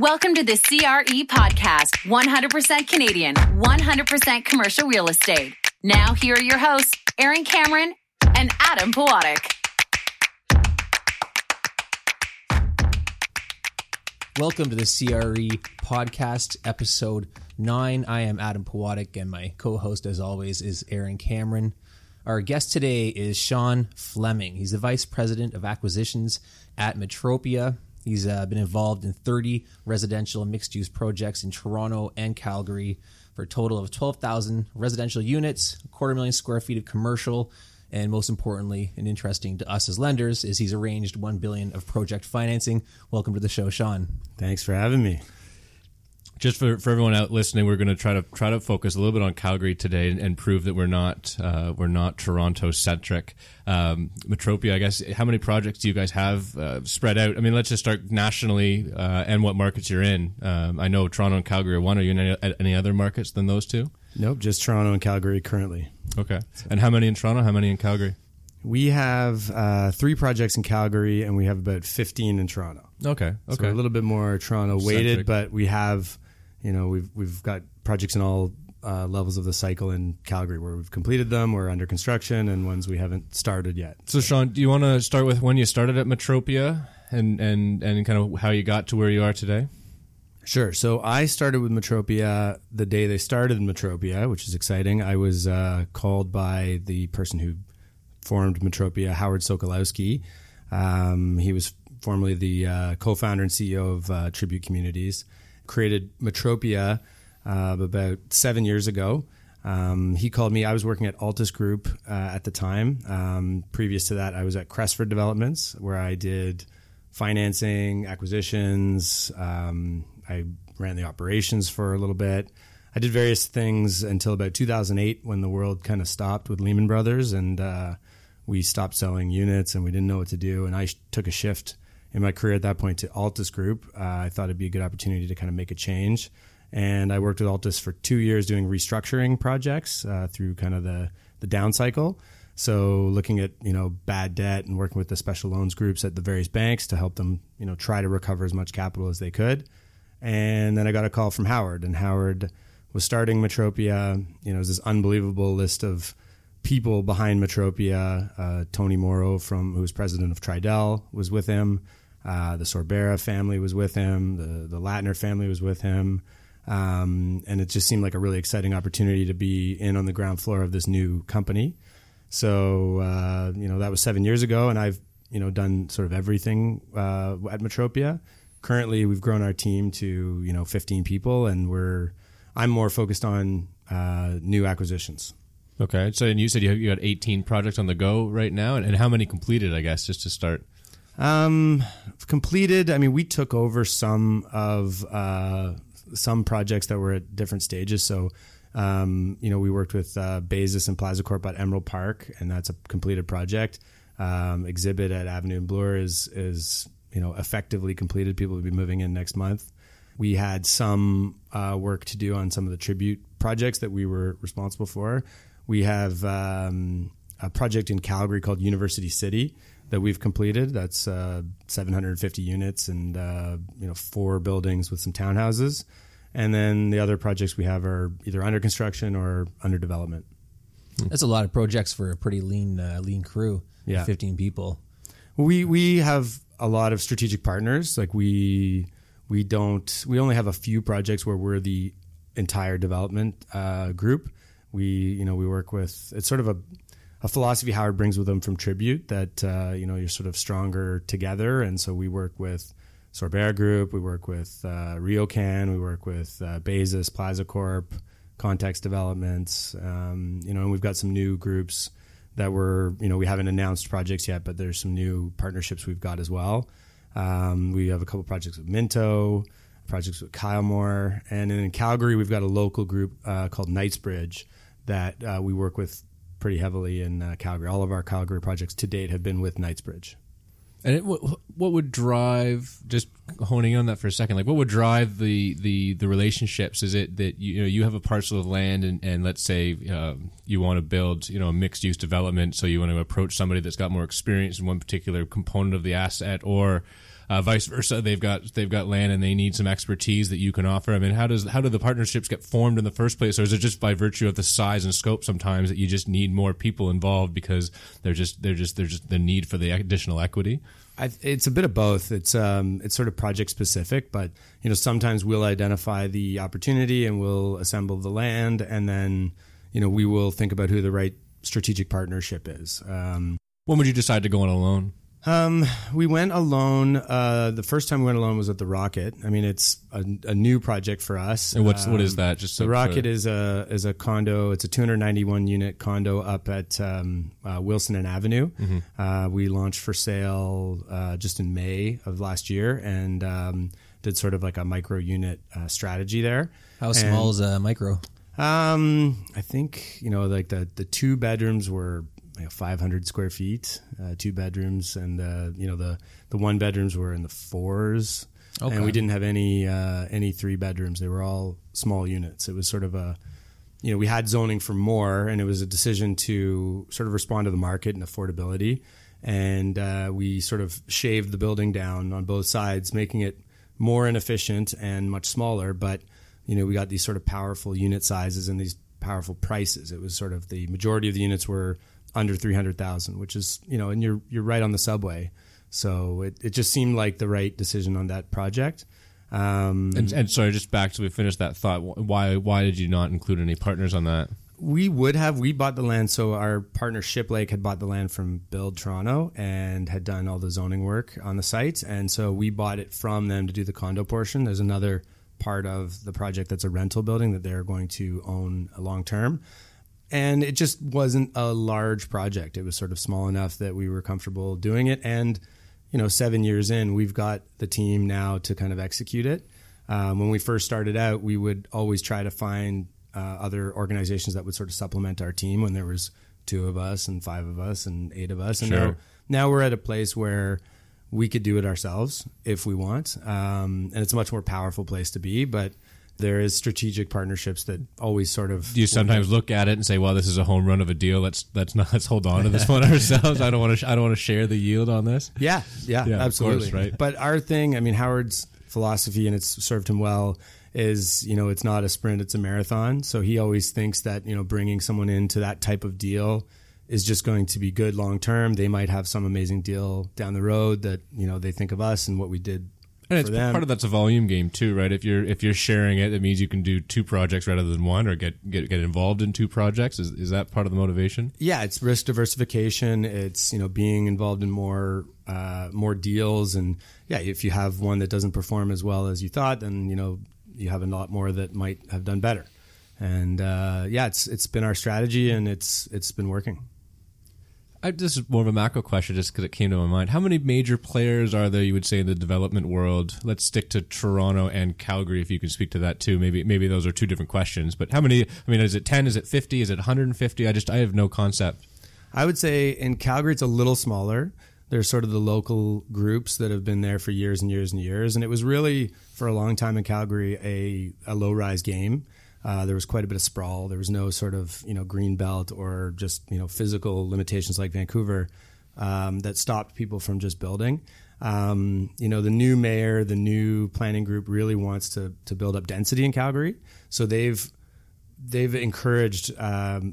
Welcome to the CRE podcast, 100% Canadian, 100% commercial real estate. Now here are your hosts, Erin Cameron and Adam Pawatic. Welcome to the CRE podcast, episode 9. I am Adam Pawatic, and my co-host, as always, is Erin Cameron. Our guest today is Sean Fleming. He's the Vice President of Acquisitions at Metropia. He's been involved in 30 residential and mixed-use projects in Toronto and Calgary for a total of 12,000 residential units, a 250,000 square feet of commercial, and most importantly, and interesting to us as lenders, is he's arranged $1 billion of project financing. Welcome to the show, Sean. Thanks for having me. Just for everyone out listening, we're going to try to focus a little bit on Calgary today and prove that we're not Toronto centric. Metropia, I guess. How many projects do you guys have spread out? I mean, let's just start nationally and what markets you're in. I know Toronto and Calgary are one. Are you in any other markets than those two? Nope, just Toronto and Calgary currently. Okay, and how many in Toronto? How many in Calgary? We have 3 projects in Calgary, and we have about 15 in Toronto. Okay, so a little bit more Toronto weighted, but we have. You know, we've got projects in all levels of the cycle in Calgary where we've completed them, we're under construction, and ones we haven't started yet. So, Sean, do you want to start with when you started at Metropia and kind of how you got to where you are today? Sure. So I started with Metropia the day they started Metropia, which is exciting. I was called by the person who formed Metropia, Howard Sokolowski. He was formerly the co-founder and CEO of Tribute Communities. Created Metropia about 7 years ago. He called me. I was working at Altus Group at the time. Previous to that, I was at Crestford Developments, where I did financing, acquisitions. I ran the operations for a little bit. I did various things until about 2008 when the world kind of stopped with Lehman Brothers, and we stopped selling units and we didn't know what to do. And I took a shift in my career at that point to Altus Group. I thought it'd be a good opportunity to kind of make a change. And I worked with Altus for 2 years doing restructuring projects through kind of the down cycle. So looking at, you know, bad debt and working with the special loans groups at the various banks to help them, you know, try to recover as much capital as they could. And then I got a call from Howard, and Howard was starting Metropia. You know, it was this unbelievable list of people behind Metropia. Tony Morrow, who was president of Tridel, was with him. The Sorbera family was with him. The Latner family was with him. And it just seemed like a really exciting opportunity to be in on the ground floor of this new company. So, you know, that was 7 years ago, and I've, you know, done sort of everything at Metropia. Currently, we've grown our team to, you know, 15 people, and I'm more focused on new acquisitions. Okay. So, and you said you got 18 projects on the go right now, and how many completed, I guess, just to start? Completed, I mean, we took over some of some projects that were at different stages. So, you know, we worked with Bezos and Plaza Corp at Emerald Park, and that's a completed project. Exhibit at Avenue and Bloor is, you know, effectively completed. People will be moving in next month. We had some work to do on some of the tribute projects that we were responsible for. We have a project in Calgary called University City that we've completed. That's 750 units and you know, 4 buildings with some townhouses. And then the other projects we have are either under construction or under development. That's a lot of projects for a pretty lean crew. Yeah, 15 people. We have a lot of strategic partners. Like we only have a few projects where we're the entire development group. We work with, it's sort of a philosophy Howard brings with him from Tribute that, you know, you're sort of stronger together. And so we work with Sorbera Group, we work with RioCan, we work with Bazis, Plaza Corp, Context Developments, you know, and we've got some new groups that you know, we haven't announced projects yet, but there's some new partnerships we've got as well. We have a couple projects with Minto, projects with Kylemore, and in Calgary, we've got a local group called Knightsbridge that we work with pretty heavily in Calgary. All of our Calgary projects to date have been with Knightsbridge. And what would drive, just honing on that for a second, like what would drive the relationships? Is it that you have a parcel of land and let's say you want to build, you know, a mixed-use development, so you want to approach somebody that's got more experience in one particular component of the asset, or Vice versa, they've got land and they need some expertise that you can offer. I mean, how do the partnerships get formed in the first place, or is it just by virtue of the size and scope sometimes that you just need more people involved because there's just the need for the additional equity? It's a bit of both. It's sort of project specific, but you know, sometimes we'll identify the opportunity and we'll assemble the land, and then you know, we will think about who the right strategic partnership is. When would you decide to go on alone? We went alone. The first time we went alone was at the Rocket. I mean, it's a new project for us. And what is that? Just so the Rocket is a condo. It's a 291 unit condo up at Wilson and Avenue. Mm-hmm. We launched for sale just in May of last year, and did sort of like a micro unit strategy there. How small is a micro? I think, you know, like the two bedrooms were 500 square feet, two bedrooms, and you know, the one bedrooms were in the fours, okay. And we didn't have any three bedrooms. They were all small units. It was sort of a, you know, we had zoning for more, and it was a decision to sort of respond to the market and affordability, and we sort of shaved the building down on both sides, making it more inefficient and much smaller. But you know, we got these sort of powerful unit sizes and these powerful prices. It was sort of the majority of the units were under 300,000, which is, you know, and you're right on the subway. So it just seemed like the right decision on that project. And sorry, just back till we finished that thought. Why did you not include any partners on that? We would have. We bought the land. So our partner Shiplake had bought the land from Build Toronto and had done all the zoning work on the site. And so we bought it from them to do the condo portion. There's another part of the project that's a rental building that they're going to own long term. And it just wasn't a large project. It was sort of small enough that we were comfortable doing it. And, you know, 7 years in, we've got the team now to kind of execute it. When we first started out, we would always try to find other organizations that would sort of supplement our team when there was 2 of us and 5 of us and 8 of us. And sure. Now we're at a place where we could do it ourselves if we want. And it's a much more powerful place to be. But there is strategic partnerships that always sort of... You sometimes look at it and say, well, this is a home run of a deal. Let's hold on to this one ourselves. I don't want to share the yield on this. Yeah, absolutely. Of course, right? But our thing, I mean, Howard's philosophy, and it's served him well, is, you know, it's not a sprint, it's a marathon. So he always thinks that, you know, bringing someone into that type of deal is just going to be good long term. They might have some amazing deal down the road that, you know, they think of us and what we did. And it's part of that's a volume game too, right? If you're sharing it, it means you can do 2 projects rather than one, or get involved in 2 projects. Is that part of the motivation? Yeah, it's risk diversification. It's, you know, being involved in more deals, and yeah, if you have one that doesn't perform as well as you thought, then you know you have a lot more that might have done better. And yeah, it's been our strategy, and it's been working. This is more of a macro question just because it came to my mind. How many major players are there, you would say, in the development world? Let's stick to Toronto and Calgary if you can speak to that too. Maybe those are 2 different questions. But how many, I mean, is it 10? Is it 50? Is it 150? I have no concept. I would say in Calgary it's a little smaller. There's sort of the local groups that have been there for years and years and years. And it was really, for a long time in Calgary, a low-rise game. There was quite a bit of sprawl. There was no sort of, you know, green belt or just, you know, physical limitations like Vancouver that stopped people from just building. You know, the new mayor, the new planning group really wants to build up density in Calgary. So they've encouraged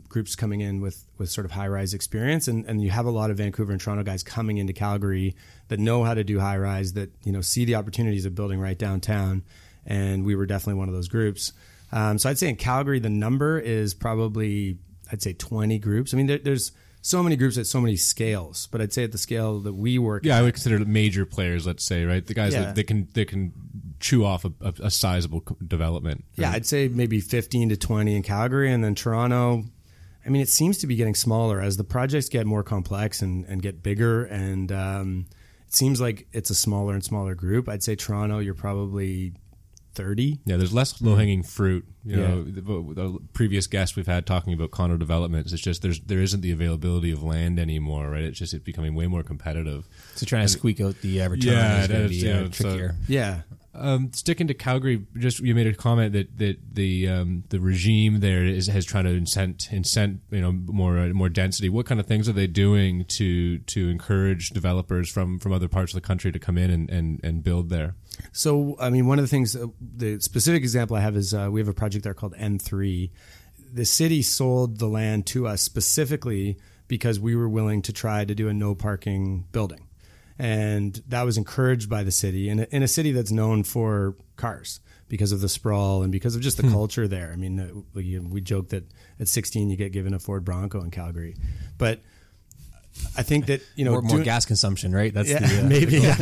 groups coming in with sort of high-rise experience. And you have a lot of Vancouver and Toronto guys coming into Calgary that know how to do high-rise, that, you know, see the opportunities of building right downtown. And we were definitely one of those groups. So I'd say in Calgary, the number is probably, I'd say 20 groups. I mean, there's so many groups at so many scales, but I'd say at the scale that we work at. I would consider major players, let's say, right? The guys that they can chew off a sizable development. Right? Yeah, I'd say maybe 15 to 20 in Calgary. And then Toronto, I mean, it seems to be getting smaller as the projects get more complex and get bigger. And it seems like it's a smaller and smaller group. I'd say Toronto, you're probably 30. Yeah, there's less low-hanging fruit. You know, the previous guest we've had talking about condo developments, it's just there isn't the availability of land anymore, right? It's just becoming way more competitive. So trying to squeak out the return is going to be trickier. So, yeah. Sticking to Calgary, just you made a comment that the regime there has tried to incent more density. What kind of things are they doing to encourage developers from other parts of the country to come in and build there? So, I mean, one of the things, the specific example I have is we have a project there called N3. The city sold the land to us specifically because we were willing to try to do a no parking building. And that was encouraged by the city, in a city that's known for cars because of the sprawl and because of just the culture there. I mean, we joke that at 16 you get given a Ford Bronco in Calgary, but I think that more gas consumption, right? That's maybe. I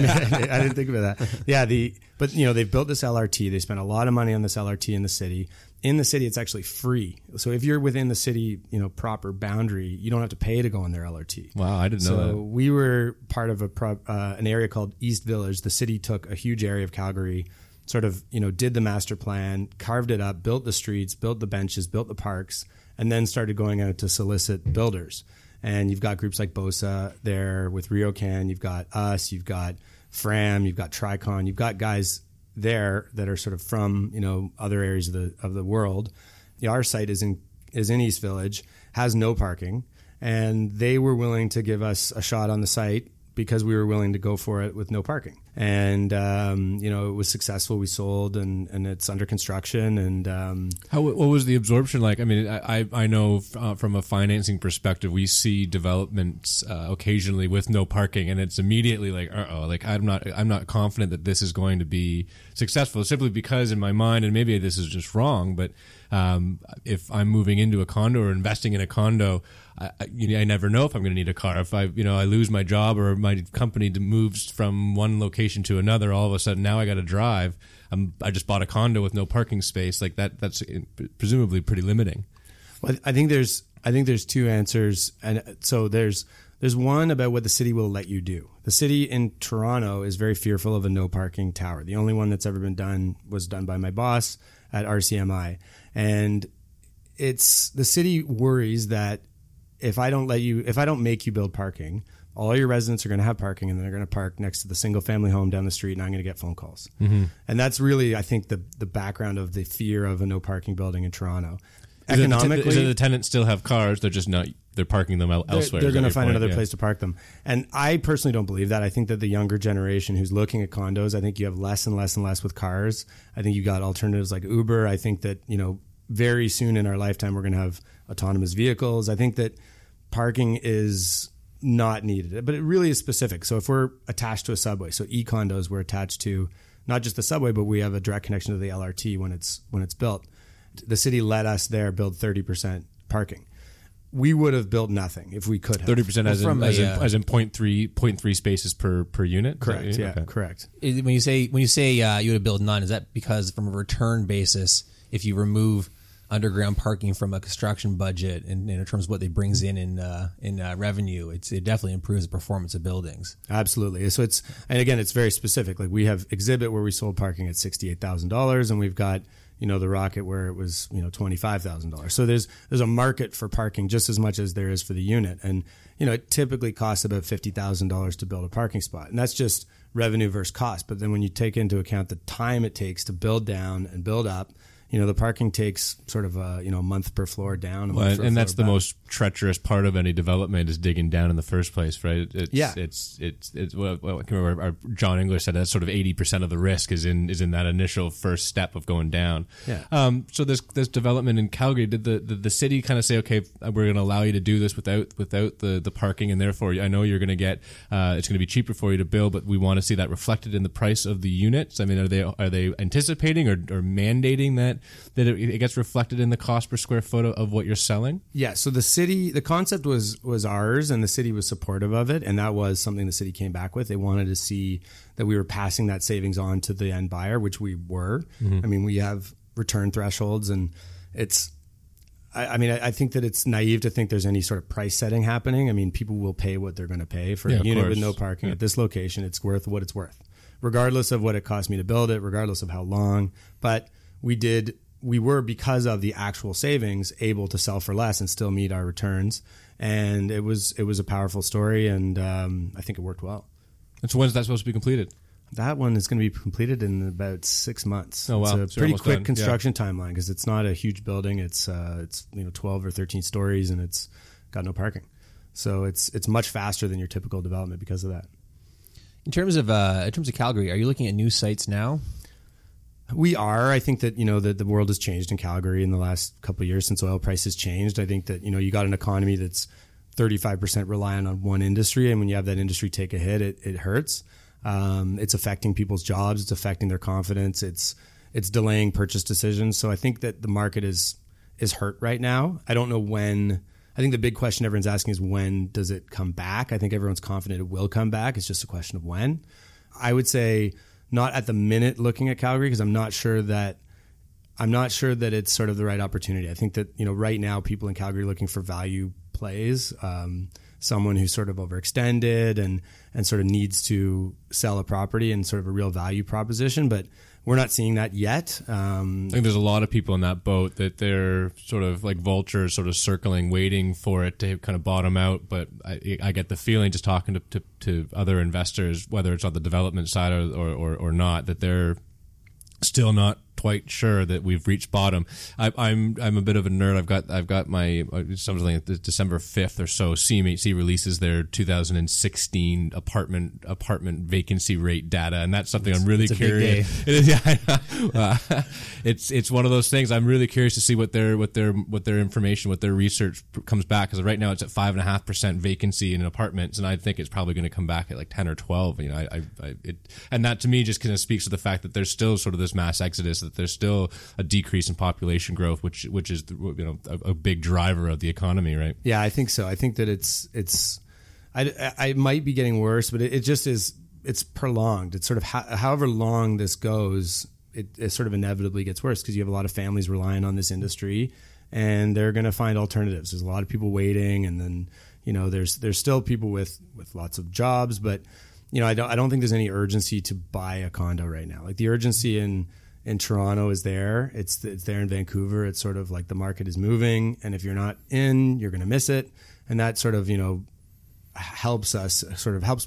didn't think about that. Yeah, they've built this LRT. They spent a lot of money on this LRT in the city. In the city, it's actually free. So if you're within the city, proper boundary, you don't have to pay to go on their LRT. Wow, I didn't know that. So we were part of an area called East Village. The city took a huge area of Calgary, sort of did the master plan, carved it up, built the streets, built the benches, built the parks, and then started going out to solicit builders. And you've got groups like Bosa there with RioCan. You've got us. You've got Fram. You've got Tricon. You've got guys there that are sort of from other areas of the world. Our site is in East Village, has no parking, and they were willing to give us a shot on the site because we were willing to go for it with no parking. And it was successful. We sold, and it's under construction. And what was the absorption like? I mean, I know from a financing perspective, we see developments occasionally with no parking, and it's immediately like, I'm not confident that this is going to be successful, simply because in my mind, and maybe this is just wrong, but if I'm moving into a condo or investing in a condo, I never know if I'm going to need a car. If I lose my job or my company moves from one location to another, all of a sudden now I got to drive. I just bought a condo with no parking space. Like that's presumably pretty limiting. Well, I think there's two answers, and so there's one about what the city will let you do. The city in Toronto is very fearful of a no parking tower. The only one that's ever been done was done by my boss at RCMI, and it's the city worries that if I don't make you build parking, all your residents are going to have parking, and then they're going to park next to the single family home down the street, and I'm going to get phone calls. Mm-hmm. And that's really, I think, the background of the fear of a no parking building in Toronto. Economically, the tenants still have cars; they're just not. They're parking them elsewhere. They're going to find another place to park them. And I personally don't believe that. I think that the younger generation who's looking at condos, I think you have less and less and less with cars. I think you got alternatives like Uber. I think that very soon in our lifetime we're going to have autonomous vehicles. I think that parking is not needed, but it really is specific. So if we're attached to a subway, so e-condos were attached to not just the subway, but we have a direct connection to the LRT when it's built. The city let us there build 30% parking. We would have built nothing if we could have. 30% as in 0.3 spaces per unit? Correct, yeah, okay. Correct. When you say you would build none, is that because from a return basis, if you remove underground parking from a construction budget in terms of what it brings in revenue, it definitely improves the performance of buildings? Absolutely. So it's very specific. Like we have Exhibit where we sold parking at $68,000, and we've got the Rocket where it was, $25,000. So there's a market for parking just as much as there is for the unit. And, it typically costs about $50,000 to build a parking spot. And that's just revenue versus cost. But then when you take into account the time it takes to build down and build up, the parking takes sort of a month per floor down. The most treacherous part of any development is digging down in the first place, right? Well, I can remember John English said that sort of 80% of the risk is in that initial first step of going down. Yeah. So this development in Calgary, did the city kind of say, okay, we're going to allow you to do this without the parking, and therefore I know you're going to get it's going to be cheaper for you to build, but we want to see that reflected in the price of the units? I mean, are they anticipating or mandating that it gets reflected in the cost per square foot of what you're selling? Yeah. So the city, the concept was ours, and the city was supportive of it. And that was something the city came back with. They wanted to see that we were passing that savings on to the end buyer, which we were. Mm-hmm. I mean, we have return thresholds, and I think that it's naive to think there's any sort of price setting happening. I mean, people will pay what they're going to pay for a unit with no parking at this location. It's worth what it's worth, regardless of what it cost me to build it, regardless of how long. But we were, because of the actual savings, able to sell for less and still meet our returns. And it was a powerful story, and I think it worked well. And so when's that supposed to be completed? That one is going to be completed in about 6 months. Oh, wow. It's a so pretty quick construction timeline because it's not a huge building. It's 12 or 13 stories and it's got no parking. So it's much faster than your typical development because of that. In terms of Calgary, are you looking at new sites now? We are. I think that, the world has changed in Calgary in the last couple of years since oil prices changed. I think that, you got an economy that's 35% reliant on one industry. And when you have that industry take a hit, it hurts. It's affecting people's jobs. It's affecting their confidence. It's delaying purchase decisions. So I think that the market is hurt right now. I don't know when. I think the big question everyone's asking is when does it come back? I think everyone's confident it will come back. It's just a question of when. I would say not at the minute looking at Calgary because I'm not sure that it's sort of the right opportunity. I think that right now people in Calgary are looking for value plays. Someone who's sort of overextended and sort of needs to sell a property and sort of a real value proposition. But we're not seeing that yet. I think there's a lot of people in that boat that they're sort of like vultures sort of circling, waiting for it to kind of bottom out. But I get the feeling just talking to other investors, whether it's on the development side or not, that they're still not quite sure that we've reached bottom. I'm a bit of a nerd. I've got my something like December 5th or so. CMHC releases their 2016 apartment vacancy rate data, and that's something I'm really curious. It is, it's one of those things. I'm really curious to see what their research comes back because right now it's at 5.5% vacancy in apartments, and I think it's probably going to come back at like 10 or 12. And that to me just kind of speaks to the fact that there's still sort of this mass exodus. That there's still a decrease in population growth, which is a big driver of the economy, right? Yeah, I think so. I think that I might be getting worse, but it just is. It's prolonged. It's sort of however long this goes, it sort of inevitably gets worse because you have a lot of families relying on this industry, and they're going to find alternatives. There's a lot of people waiting, and then there's still people with lots of jobs, but I don't think there's any urgency to buy a condo right now. Like the urgency in Toronto is there. It's there in Vancouver. It's sort of like the market is moving. And if you're not in, you're going to miss it. And that sort of, helps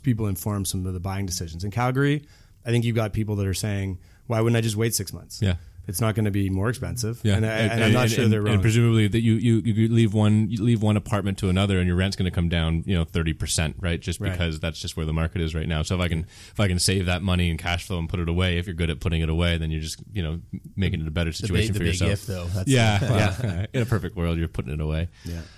people inform some of the buying decisions. In Calgary, I think you've got people that are saying, why wouldn't I just wait 6 months? Yeah. It's not going to be more expensive. Yeah. And I'm not sure they're wrong. And presumably that you leave one apartment to another and your rent's going to come down, 30%, right? Just because that's just where the market is right now. So if I can save that money and cash flow and put it away, if you're good at putting it away, then you're just, making it a better situation for yourself. Big if, though. That's in a perfect world, you're putting it away.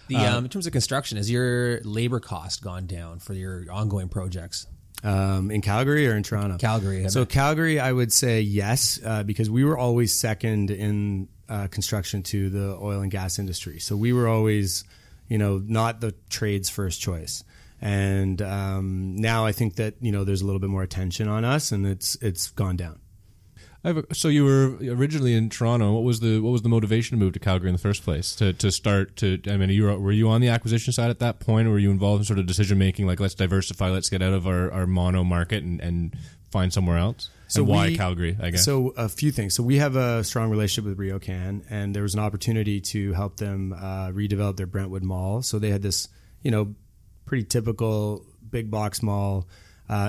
Yeah. In terms of construction, has your labor cost gone down for your ongoing projects? In Calgary or in Toronto? Calgary. So Calgary, I would say yes, because we were always second in construction to the oil and gas industry. So we were always, not the trade's first choice. And now I think that, there's a little bit more attention on us and it's gone down. So you were originally in Toronto. What was the motivation to move to Calgary in the first place? Were you on the acquisition side at that point, or were you involved in sort of decision making, like let's diversify, let's get out of our mono market and find somewhere else? So why Calgary, I guess? So a few things. So we have a strong relationship with RioCan, and there was an opportunity to help them redevelop their Brentwood Mall. So they had this, pretty typical big box mall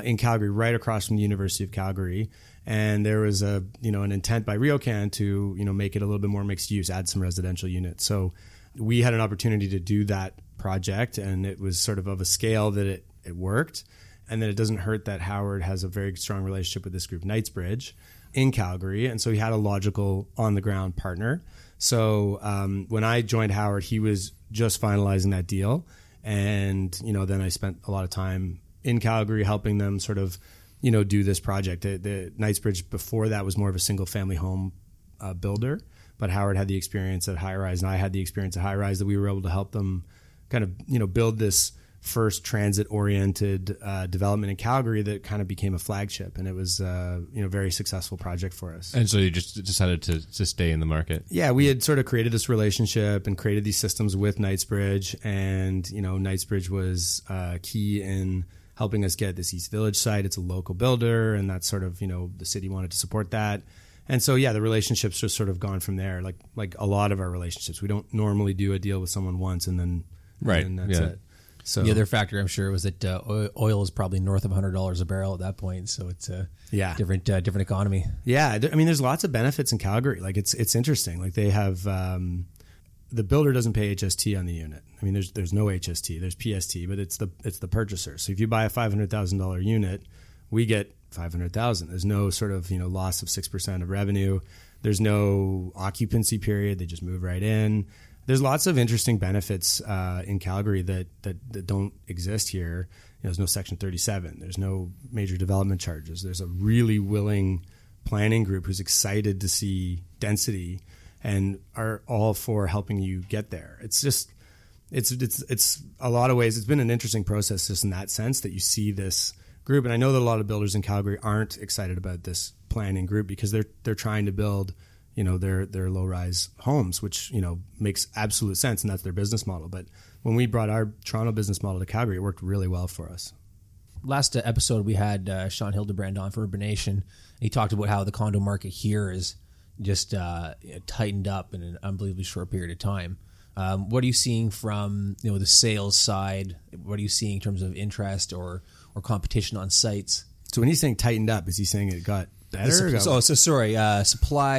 in Calgary, right across from the University of Calgary. And there was a, an intent by RioCan to, make it a little bit more mixed use, add some residential units. So we had an opportunity to do that project, and it was sort of a scale that it worked. And then it doesn't hurt that Howard has a very strong relationship with this group, Knightsbridge, in Calgary. And so he had a logical on-the-ground partner. So when I joined Howard, he was just finalizing that deal. And, then I spent a lot of time in Calgary helping them sort of do this project. The Knightsbridge before that was more of a single family home builder, but Howard had the experience at High Rise and I had the experience at High Rise that we were able to help them kind of, build this first transit oriented development in Calgary that kind of became a flagship. And it was, a very successful project for us. And so you just decided to stay in the market. Yeah. We had sort of created this relationship and created these systems with Knightsbridge, and, Knightsbridge was key in helping us get this East Village site. It's a local builder, and that's sort of, the city wanted to support that. And so, the relationship's just sort of gone from there, like a lot of our relationships. We don't normally do a deal with someone once and then that's it. So the other factor, I'm sure, was that oil is probably north of $100 a barrel at that point. So it's a different economy. Yeah. I mean, there's lots of benefits in Calgary. Like it's interesting. Like they have, the builder doesn't pay HST on the unit. I mean, there's no HST, there's PST, but it's the purchaser. So if you buy a $500,000 unit, we get $500,000. There's no sort of, loss of 6% of revenue. There's no occupancy period. They just move right in. There's lots of interesting benefits in Calgary that don't exist here. There's no Section 37. There's no major development charges. There's a really willing planning group who's excited to see density and are all for helping you get there. It's just, it's a lot of ways. It's been an interesting process just in that sense that you see this group. And I know that a lot of builders in Calgary aren't excited about this planning group because they're trying to build their low-rise homes, which, makes absolute sense, and that's their business model. But when we brought our Toronto business model to Calgary, it worked really well for us. Last episode, we had Sean Hildebrand on for Urbanation. He talked about how the condo market here is just tightened up in an unbelievably short period of time. What are you seeing from the sales side? What are you seeing in terms of interest or competition on sites? So when he's saying tightened up, is he saying it got... Supply.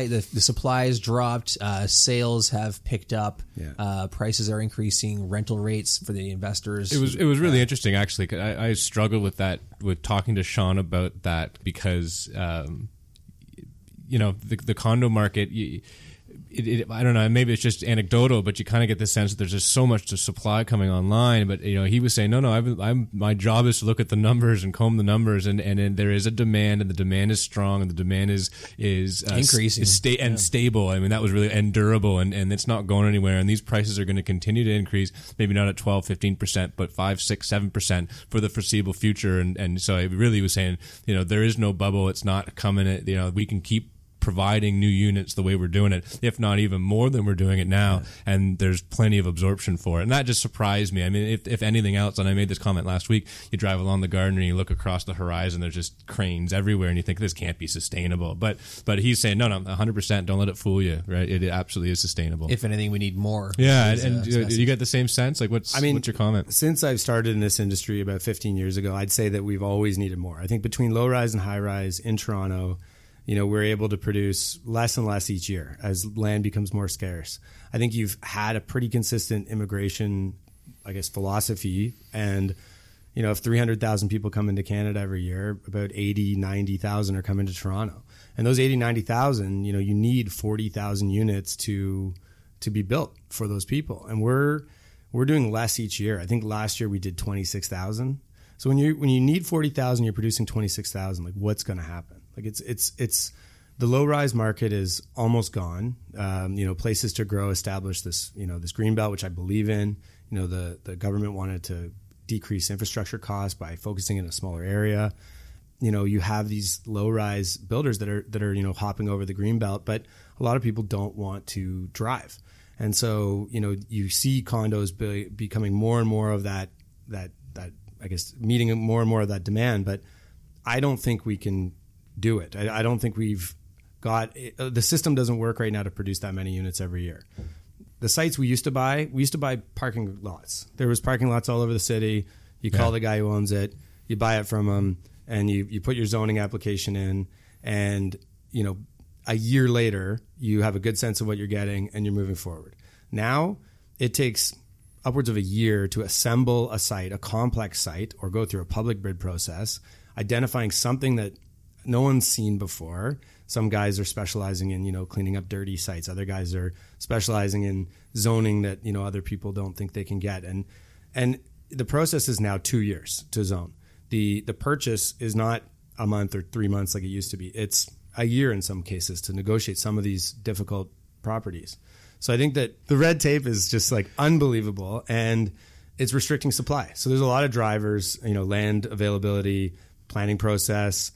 The supply has dropped. Sales have picked up. Yeah. Prices are increasing. Rental rates for the investors. It was really interesting actually. I struggled with that, with talking to Sean about that, because the condo market. I don't know. Maybe it's just anecdotal, but you kind of get the sense that there's just so much to supply coming online. But he was saying, no. My job is to look at the numbers and comb the numbers, and there is a demand, and the demand is strong, and the demand is increasing, and stable. I mean, that was really and durable, and it's not going anywhere. And these prices are going to continue to increase, maybe not at 12-15%, but 5-6-7% for the foreseeable future. And so I really was saying, there is no bubble. It's not coming. We can keep providing new units the way we're doing it, if not even more than we're doing it now, and there's plenty of absorption for it. And that just surprised me. I mean, if anything else, and I made this comment last week, you drive along the garden and you look across the horizon, there's just cranes everywhere, and you think this can't be sustainable. But he's saying, no, 100%, don't let it fool you, right? It absolutely is sustainable. If anything, we need more. Yeah, and you get the same sense? Like, what's your comment? Since I've started in this industry about 15 years ago, I'd say that we've always needed more. I think between low-rise and high-rise in Toronto, we're able to produce less and less each year as land becomes more scarce. I think you've had a pretty consistent immigration, philosophy. And, if 300,000 people come into Canada every year, about 80, 90,000 are coming to Toronto. And those 80, 90,000, you need 40,000 units to be built for those people. And we're doing less each year. I think last year we did 26,000. So when you need 40,000, you're producing 26,000. Like, what's going to happen? Like it's the low rise market is almost gone. Places to grow establish this, this green belt, which I believe in. The government wanted to decrease infrastructure costs by focusing in a smaller area. You have these low rise builders that are, hopping over the green belt, but a lot of people don't want to drive. And so, you see condos becoming more and more of that meeting more and more of that demand. But I don't think we can do it. I don't think we've got the system doesn't work right now to produce that many units every year. The sites we used to buy parking lots. There was parking lots all over the city. You call the guy who owns it, you buy it from him, and you put your zoning application in, and a year later you have a good sense of what you're getting and you're moving forward. Now it takes upwards of a year to assemble a site, a complex site, or go through a public bid process, identifying something that no one's seen before. Some guys are specializing in, cleaning up dirty sites. Other guys are specializing in zoning that, other people don't think they can get. And the process is now 2 years to zone. The purchase is not a month or 3 months like it used to be. It's a year in some cases to negotiate some of these difficult properties. So I think that the red tape is just unbelievable, and it's restricting supply. So there's a lot of drivers, land availability, planning process.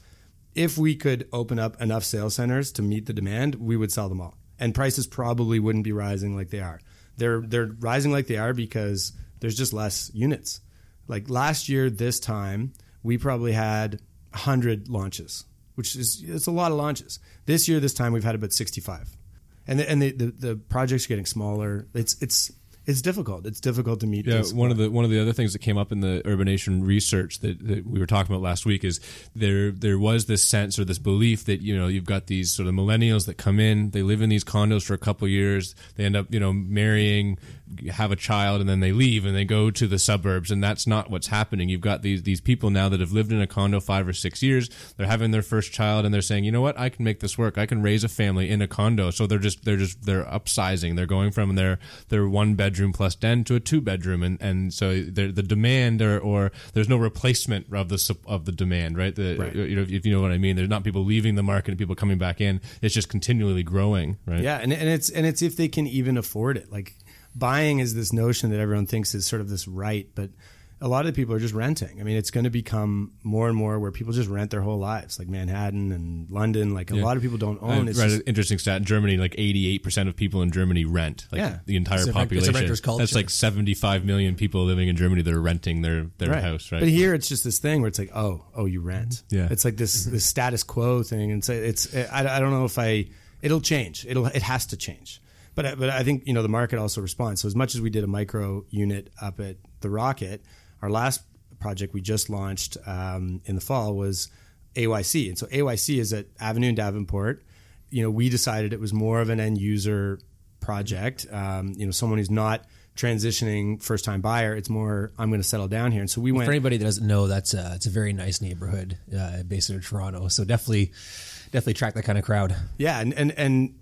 If we could open up enough sales centers to meet the demand, we would sell them all. And prices probably wouldn't be rising like they are. They're rising like they are because there's just less units. Like last year, this time, we probably had 100 launches, which is a lot of launches. This year, this time, we've had about 65. And the projects are getting smaller. It's It's difficult. It's difficult to meet. Yeah, one of the other things that came up in the urbanation research that we were talking about last week is there was this sense or this belief that, you know, you've got these sort of millennials that come in, they live in these condos for a couple of years, they end up, you know, marrying, have a child, and then they leave and they go to the suburbs, and that's not what's happening. You've got these people now that have lived in a condo 5 or 6 years, they're having their first child, and they're saying, you know what, I can make this work, I can raise a family in a condo. So they're upsizing. They're going from their 1-bedroom plus den to a 2-bedroom, and so the demand or there's no replacement of the demand, right? Right. You know, if you know what I mean, there's not people leaving the market and people coming back in. It's just continually growing, right? Yeah, and it's if they can even afford it. Like, buying is this notion that everyone thinks is sort of this right, but a lot of people are just renting. I mean, it's going to become more and more where people just rent their whole lives, like Manhattan and London. Like, a lot of people don't own. It's an interesting stat. In Germany, like 88% of people in Germany rent. Like, the entire population. It's a renter's culture. That's like 75 million people living in Germany that are renting their house, right? But here, it's just this thing where it's like, oh, you rent. Yeah. It's like this status quo thing, and so I don't know if it'll change. It has to change. But I think, you know, the market also responds. So as much as we did a micro unit up at the Rocket, our last project we just launched in the fall was AYC. And so AYC is at Avenue and Davenport. You know, we decided it was more of an end user project. You know, someone who's not transitioning first time buyer, it's more, I'm going to settle down here. And so we went. For anybody that doesn't know, it's a very nice neighborhood based in Toronto. So definitely attract that kind of crowd. Yeah. And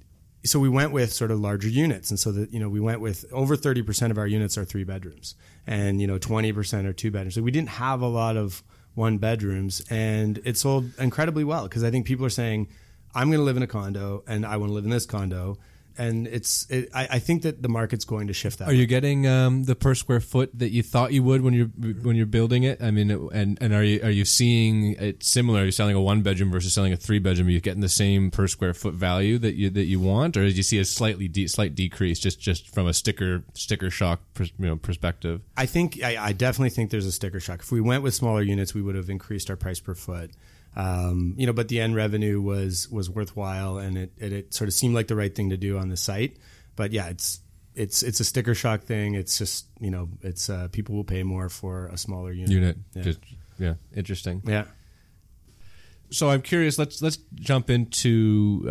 so we went with sort of larger units. And so that, you know, we went with over 30% of our units are 3 bedrooms, and, you know, 20% are 2 bedrooms. So we didn't have a lot of 1 bedrooms, and it sold incredibly well because I think people are saying, I'm going to live in a condo and I want to live in this condo. And I think that the market's going to shift that. Are you getting the per square foot that you thought you would when you're building it? I mean, and are you seeing it similar? Are you selling a 1-bedroom versus selling a 3-bedroom? Are you getting the same per square foot value that you want, or do you see a slight decrease just from a sticker shock perspective? I think I definitely think there's a sticker shock. If we went with smaller units, we would have increased our price per foot. You know, but the end revenue was worthwhile, and it sort of seemed like the right thing to do on the site. But yeah, it's a sticker shock thing. It's just, you know, it's people will pay more for a smaller unit. Yeah. Interesting. Yeah. So I'm curious. Let's jump into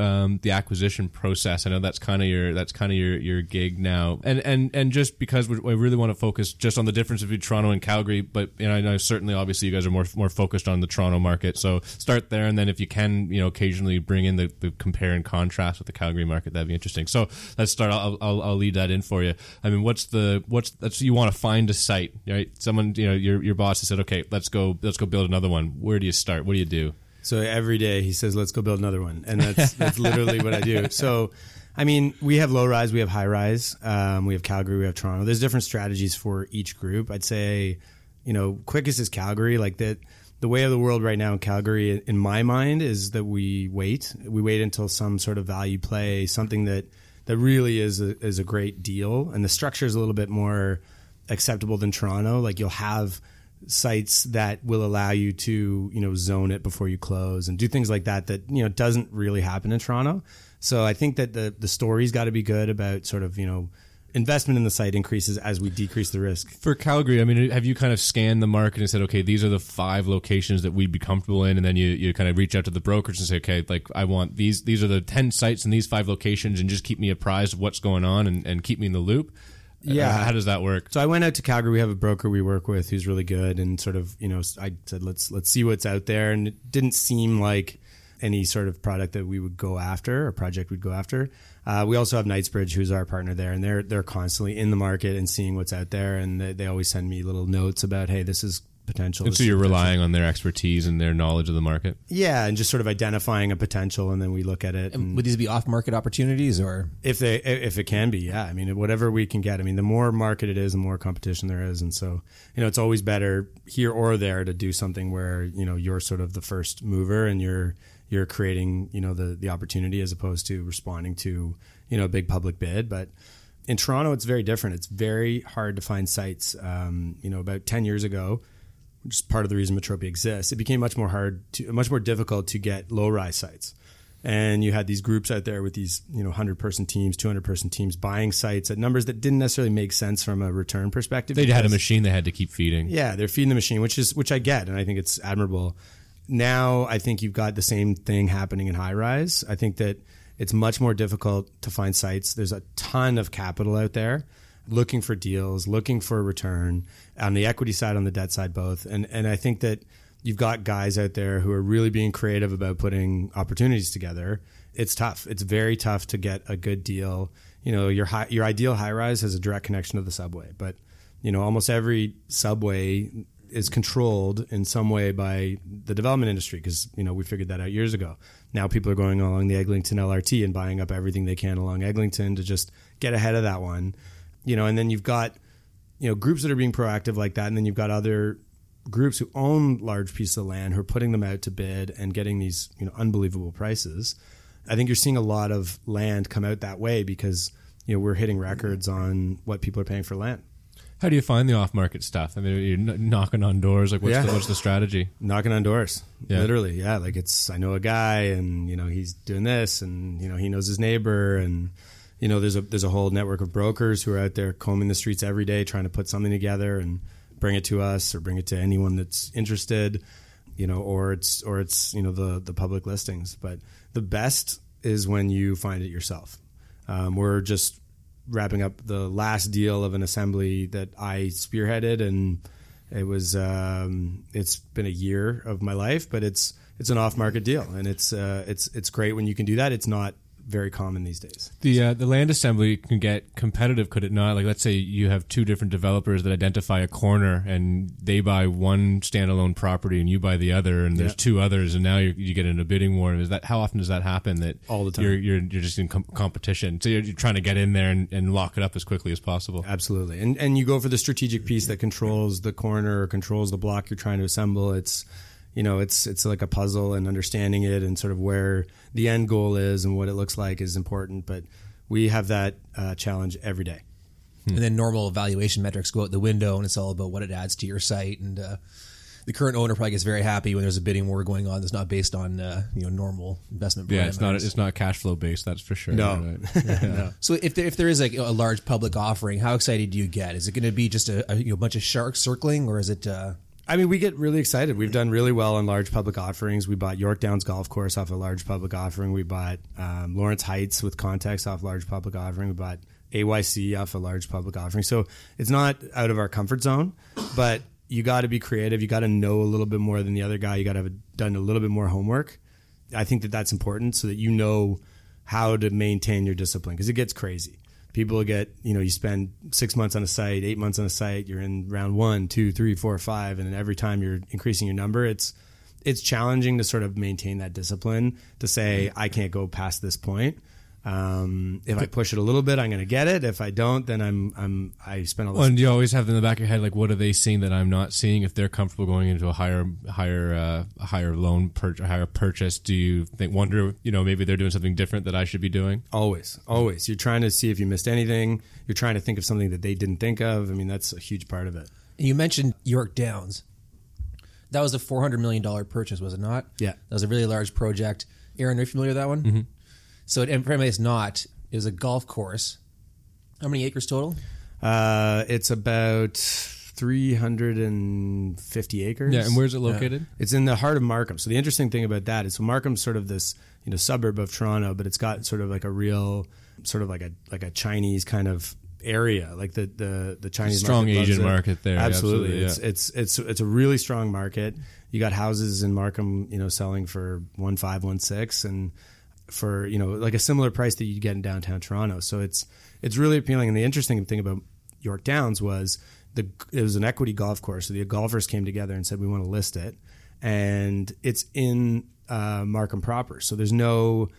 the acquisition process. I know that's kind of your gig now, and just because I really want to focus just on the difference between Toronto and Calgary, but you know, I know certainly obviously you guys are more focused on the Toronto market. So start there, and then if you can, you know, occasionally bring in the compare and contrast with the Calgary market. That'd be interesting. So let's start. I'll lead that in for you. I mean, what's you want to find a site, right? Someone, you know, your boss has said, okay, let's go build another one. Where do you start? What do you do? So every day he says, let's go build another one. And that's literally what I do. So, I mean, we have low rise, we have high rise, we have Calgary, we have Toronto. There's different strategies for each group. I'd say, you know, quickest is Calgary. Like the way of the world right now in Calgary, in my mind, is that we wait until some sort of value play, something that really is a great deal. And the structure is a little bit more acceptable than Toronto. Like, you'll have sites that will allow you to, you know, zone it before you close and do things like that, you know, doesn't really happen in Toronto. So I think that the story's got to be good about sort of, you know, investment in the site increases as we decrease the risk. For Calgary, I mean, have you kind of scanned the market and said, okay, these are the 5 locations that we'd be comfortable in, and then you kind of reach out to the brokers and say, okay, like, I want these are the 10 sites in these 5 locations, and just keep me apprised of what's going on and keep me in the loop? Yeah. How does that work? So I went out to Calgary. We have a broker we work with who's really good, and sort of, you know, I said, let's see what's out there. And it didn't seem like any sort of product that we would go after or project we'd go after. We also have Knightsbridge, who's our partner there, and they're constantly in the market and seeing what's out there. And they always send me little notes about, hey, this is potential. And so you're relying on their expertise and their knowledge of the market? Yeah, and just sort of identifying a potential, and then we look at it. And would these be off-market opportunities, or if it can be? Yeah, I mean, whatever we can get. I mean, the more market it is, the more competition there is, and so, you know, it's always better here or there to do something where, you know, you're sort of the first mover and you're creating, you know, the opportunity, as opposed to responding to, you know, a big public bid. But in Toronto, it's very different. It's very hard to find sites. You know, about 10 years ago, which is part of the reason Metropia exists, it became much more difficult to get low-rise sites. And you had these groups out there with these, 100-person teams, 200-person teams buying sites at numbers that didn't necessarily make sense from a return perspective. They had a machine they had to keep feeding. Yeah, they're feeding the machine, which I get, and I think it's admirable. Now I think you've got the same thing happening in high-rise. I think that it's much more difficult to find sites. There's a ton of capital out there looking for deals, looking for a return on the equity side, on the debt side, both. And I think that you've got guys out there who are really being creative about putting opportunities together. It's tough. It's very tough to get a good deal. Your ideal high rise has a direct connection to the subway, but almost every subway is controlled in some way by the development industry because we figured that out years ago. Now people are going along the Eglinton LRT and buying up everything they can along Eglinton to just get ahead of that one. And then you've got groups that are being proactive like that, and then you've got other groups who own large pieces of land who are putting them out to bid and getting these unbelievable prices. I think you're seeing a lot of land come out that way because we're hitting records on what people are paying for land. How do you find the off-market stuff? I mean, you're knocking on doors. Like, what's the strategy? Knocking on doors, literally. Yeah, like I know a guy, and he's doing this, and he knows his neighbor, and there's a whole network of brokers who are out there combing the streets every day trying to put something together and bring it to us or bring it to anyone that's interested, or it's the public listings. But the best is when you find it yourself. We're just wrapping up the last deal of an assembly that I spearheaded, and it was it's been a year of my life, but it's an off-market deal, and it's great when you can do that. It's not very common these days. The land assembly can get competitive, could it not? Like, let's say you have two different developers that identify a corner, and they buy one standalone property, and you buy the other, and there's two others, and now you get in a bidding war. Is that how often does that happen? That all the time. You're just in competition, so you're trying to get in there and lock it up as quickly as possible. Absolutely, and you go for the strategic piece that controls the corner, or controls the block you're trying to assemble. It's like a puzzle, and understanding it and sort of where the end goal is and what it looks like is important. But we have that challenge every day. And then normal valuation metrics go out the window, and it's all about what it adds to your site. And the current owner probably gets very happy when there's a bidding war going on that's not based on normal investment. Yeah, it's not cash flow based. That's for sure. No. Right. Yeah. No. So if there is like a large public offering, how excited do you get? Is it going to be just a bunch of sharks circling, or is it? I mean, we get really excited. We've done really well on large public offerings. We bought York Downs Golf Course off a large public offering. We bought Lawrence Heights with Context off large public offering. We bought AYC off a large public offering. So it's not out of our comfort zone, but you got to be creative. You got to know a little bit more than the other guy. You got to have done a little bit more homework. I think that that's important so that you know how to maintain your discipline, because it gets crazy. People get, you spend 6 months on a site, 8 months on a site, you're in round 1, 2, 3, 4, 5. And then every time you're increasing your number, it's challenging to sort of maintain that discipline to say, I can't go past this point. If I push it a little bit, I'm going to get it. If I don't, then I spend a lot. And you always have in the back of your head, like, what are they seeing that I'm not seeing? If they're comfortable going into a higher loan purchase, higher purchase, do you wonder, maybe they're doing something different that I should be doing? Always. You're trying to see if you missed anything. You're trying to think of something that they didn't think of. I mean, that's a huge part of it. You mentioned York Downs. That was a $400 million purchase, was it not? Yeah. That was a really large project. Aaron, are you familiar with that one? Mm-hmm. So it's not. It was a golf course. How many acres total? It's about 350 acres. Yeah, and where's it located? It's in the heart of Markham. So the interesting thing about that is, so Markham's sort of this suburb of Toronto, but it's got sort of like a real sort of like a Chinese kind of area, like the Chinese strong market, Asian market there. Absolutely, yeah. It's a really strong market. You got houses in Markham, selling for 1.5, 1.6, and for like a similar price that you get in downtown Toronto. So it's really appealing. And the interesting thing about York Downs was it was an equity golf course. So the golfers came together and said, we want to list it, and it's in Markham proper. So there's no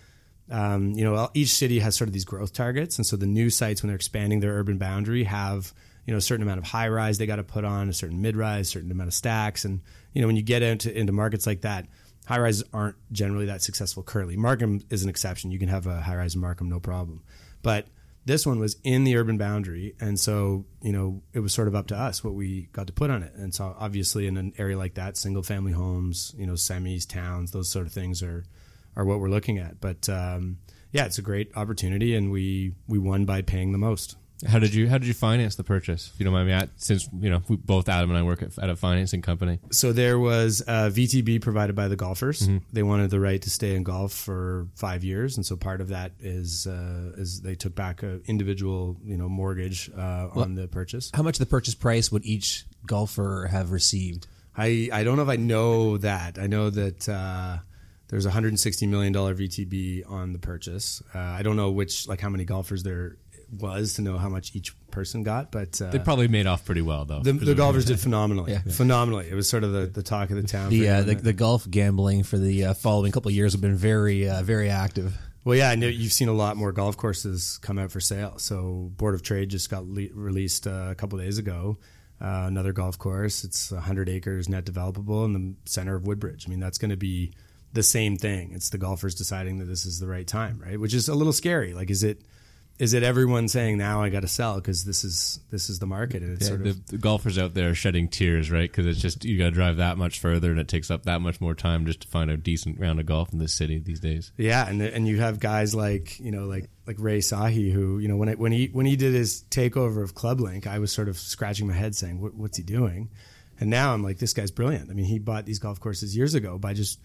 each city has sort of these growth targets, and so the new sites, when they're expanding their urban boundary, have a certain amount of high rise they got to put on, a certain mid rise, certain amount of stacks. And when you get into markets like that, high-rises aren't generally that successful currently. Markham is an exception. You can have a high-rise in Markham, no problem. But this one was in the urban boundary, and so, it was sort of up to us what we got to put on it. And so, obviously, in an area like that, single-family homes, semis, towns, those sort of things are are what we're looking at. But yeah, it's a great opportunity, and we won by paying the most. How did you finance the purchase? If you don't mind me since you know both Adam and I work at a financing company. So there was a VTB provided by the golfers. Mm-hmm. They wanted the right to stay in golf for 5 years, and so part of that is they took back an individual mortgage on the purchase. How much of the purchase price would each golfer have received? I don't know if I know that. I know that there's a $160 million VTB on the purchase. I don't know how many golfers there was to know how much each person got, but they probably made off pretty well, though. The golfers did phenomenally. Yeah. Phenomenally. It was sort of the talk of the town. The golf gambling for the following couple of years have been very, very active. Well, yeah, I know you've seen a lot more golf courses come out for sale. So Board of Trade just got released a couple of days ago. Another golf course. It's 100 acres net developable in the center of Woodbridge. I mean, that's going to be the same thing. It's the golfers deciding that this is the right time, right? Which is a little scary. Like, is it everyone saying, now I got to sell because this is the market? And it's the golfers out there are shedding tears, right? Because it's just, you got to drive that much further and it takes up that much more time just to find a decent round of golf in this city these days. Yeah, and you have guys like Ray Sahi, who, when he did his takeover of ClubLink, I was sort of scratching my head saying, what's he doing? And now I'm like, this guy's brilliant. I mean, he bought these golf courses years ago by just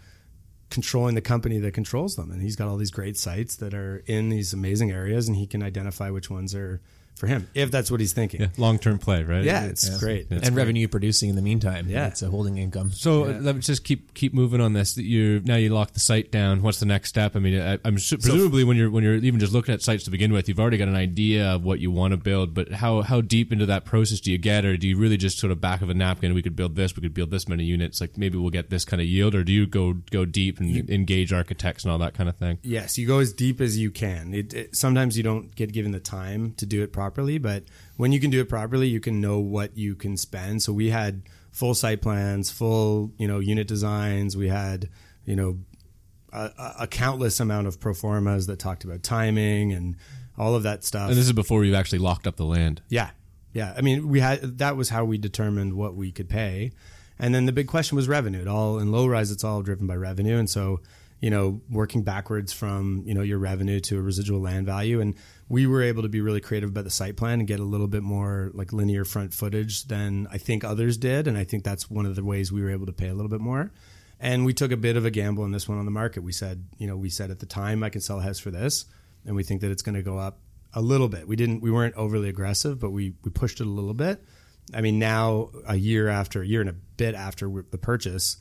controlling the company that controls them. And he's got all these great sites that are in these amazing areas, and he can identify which ones are for him, if that's what he's thinking. Yeah, long-term play, right? Yeah, it's great. It's and great. Revenue producing in the meantime. Yeah. It's a holding income. So let's just keep moving on this. Now you lock the site down. What's the next step? I mean, presumably when you're even just looking at sites to begin with, you've already got an idea of what you want to build, but how deep into that process do you get, or do you really just sort of back of a napkin, we could build this many units, like maybe we'll get this kind of yield, or do you go deep and engage architects and all that kind of thing? Yes, you go as deep as you can. Sometimes you don't get given the time to do it properly, but when you can do it properly, you can know what you can spend. So we had full site plans, full unit designs. We had a countless amount of pro formas that talked about timing and all of that stuff. And this is before you actually locked up the land. Yeah. I mean, that was how we determined what we could pay. And then the big question was revenue. It all in low rise, it's all driven by revenue, and so working backwards from your revenue to a residual land value. And we were able to be really creative about the site plan and get a little bit more like linear front footage than I think others did. And I think that's one of the ways we were able to pay a little bit more. And we took a bit of a gamble on this one on the market. We said, we said at the time, I can sell a house for this, and we think that it's going to go up a little bit. We weren't overly aggressive, but we pushed it a little bit. I mean, now a year and a bit after the purchase,